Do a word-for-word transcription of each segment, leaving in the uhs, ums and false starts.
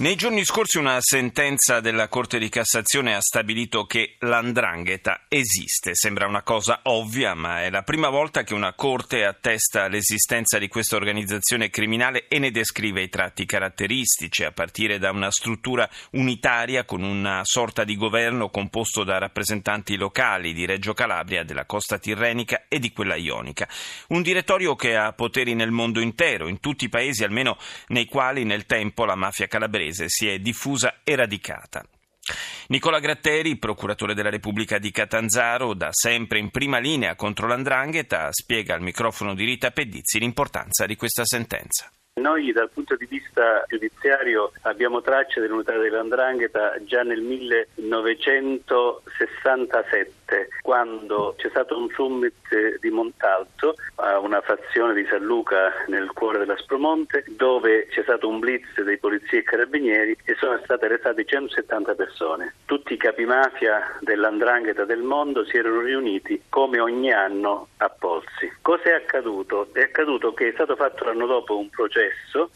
Nei giorni scorsi una sentenza della Corte di Cassazione ha stabilito che la 'ndrangheta esiste. Sembra una cosa ovvia, ma è la prima volta che una Corte attesta l'esistenza di questa organizzazione criminale e ne descrive i tratti caratteristici, a partire da una struttura unitaria con una sorta di governo composto da rappresentanti locali di Reggio Calabria, della costa tirrenica e di quella ionica. Un direttorio che ha poteri nel mondo intero, in tutti i paesi almeno nei quali nel tempo la mafia calabrese si è diffusa e radicata. Nicola Gratteri, procuratore della Repubblica di Catanzaro, da sempre in prima linea contro l'andrangheta, spiega al microfono di Rita Pedizzi l'importanza di questa sentenza. Noi dal punto di vista giudiziario abbiamo traccia dell'unità dell'andrangheta già nel millenovecentosessantasette, quando c'è stato un summit di Montalto, una frazione di San Luca nel cuore dell'Aspromonte, dove c'è stato un blitz dei polizie e carabinieri e sono state arrestate centosettanta persone. Tutti i capimafia dell'andrangheta del mondo si erano riuniti come ogni anno a Polsi. Cos'è accaduto? È accaduto che è stato fatto l'anno dopo un processo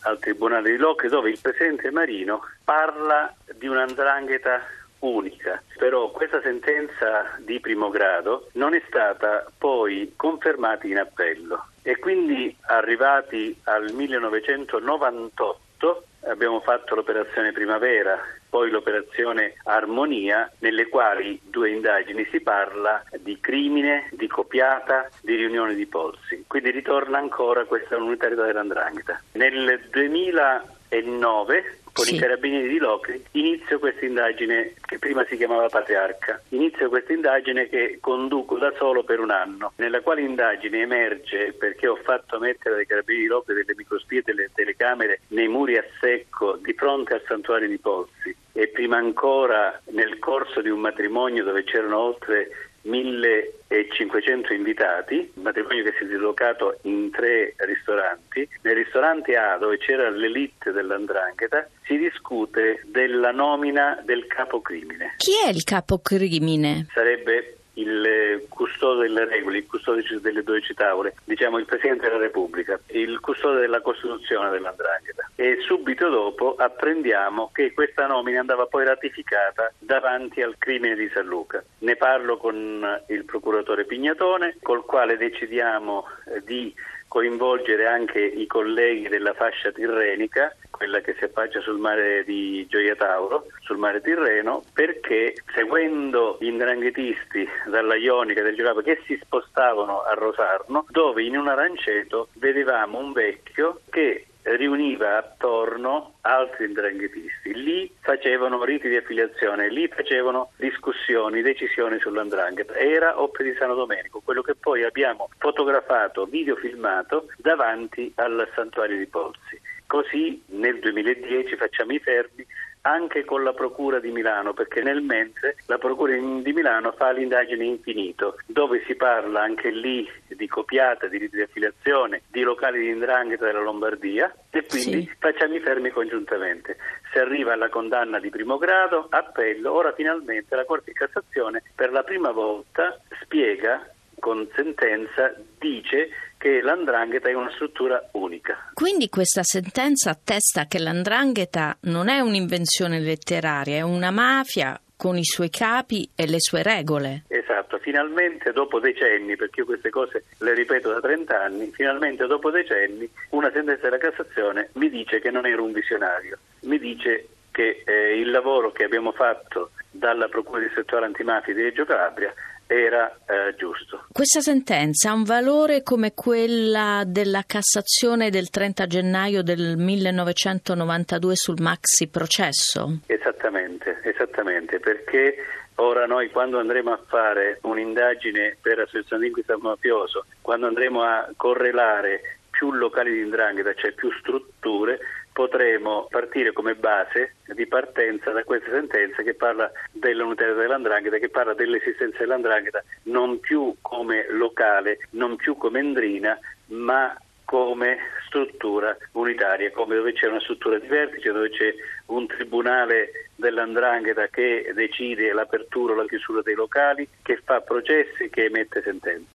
al tribunale di Locri, dove il presidente Marino parla di un'andrangheta unica. Però questa sentenza di primo grado non è stata poi confermata in appello e quindi, arrivati al millenovecentonovantotto, abbiamo fatto l'operazione Primavera, poi l'operazione Armonia, nelle quali due indagini si parla di crimine, di copiata, di riunione di Polsi. Quindi ritorna ancora questa unitarietà dell'andrangheta. Nel duemilanove, con sì. i carabinieri di Locri, inizio questa indagine che prima si chiamava Patriarca. Inizio questa indagine che conduco da solo per un anno, nella quale indagine emerge, perché ho fatto mettere dai carabinieri di Locri delle microspie, delle telecamere nei muri a secco di fronte al santuario di Pozzi, e prima ancora nel corso di un matrimonio dove c'erano oltre millecinquecento invitati, un matrimonio che si è dislocato in tre ristoranti. Nel ristorante A, dove c'era l'elite dell'andrangheta, si discute della nomina del capocrimine. Chi è il capocrimine? Sarebbe il custode delle regole, il custode delle dodici tavole, diciamo il Presidente della Repubblica, il custode della Costituzione dell'andrangheta. E subito dopo apprendiamo che questa nomina andava poi ratificata davanti al crimine di San Luca. Ne parlo con il procuratore Pignatone, col quale decidiamo di coinvolgere anche i colleghi della fascia tirrenica, quella che si affaccia sul mare di Gioia Tauro, sul mare Tirreno, perché seguendo gli 'ndranghetisti dalla Ionica del Gioia che si spostavano a Rosarno, dove in un aranceto vedevamo un vecchio che riuniva attorno altri 'ndranghetisti, lì facevano riti di affiliazione, lì facevano discussioni, decisioni sull''ndrangheta. Era Opera di San Domenico, quello che poi abbiamo fotografato, videofilmato davanti al santuario di Pozzi. Così nel duemiladieci facciamo i fermi anche con la Procura di Milano, perché nel mentre la Procura di Milano fa l'indagine Infinito, dove si parla anche lì di copiata, di riti di affiliazione, di locali di 'ndrangheta della Lombardia, e quindi sì. facciamo i fermi congiuntamente. Si arriva alla condanna di primo grado, appello. Ora finalmente la Corte di Cassazione per la prima volta spiega, con sentenza dice che l'andrangheta è una struttura unica. Quindi questa sentenza attesta che l'andrangheta non è un'invenzione letteraria, è una mafia con i suoi capi e le sue regole. Esatto, finalmente dopo decenni, perché io queste cose le ripeto da trent'anni, finalmente dopo decenni una sentenza della Cassazione mi dice che non ero un visionario, mi dice che eh, il lavoro che abbiamo fatto dalla Procura distrettuale antimafia di Reggio Calabria era eh, giusto. Questa sentenza ha un valore come quella della Cassazione del trenta gennaio del millenovecentonovantadue sul maxi processo? Esattamente, esattamente, perché ora noi, quando andremo a fare un'indagine per associazione di inquisito mafioso, quando andremo a correlare più locali di 'ndrangheta, cioè più strutture, potremo partire come base di partenza da questa sentenza che parla dell'unitarietà dell'andrangheta, che parla dell'esistenza dell'andrangheta non più come locale, non più come 'ndrina, ma come struttura unitaria, come dove c'è una struttura di vertice, dove c'è un tribunale della 'ndrangheta che decide l'apertura o la chiusura dei locali, che fa processi, che emette sentenze.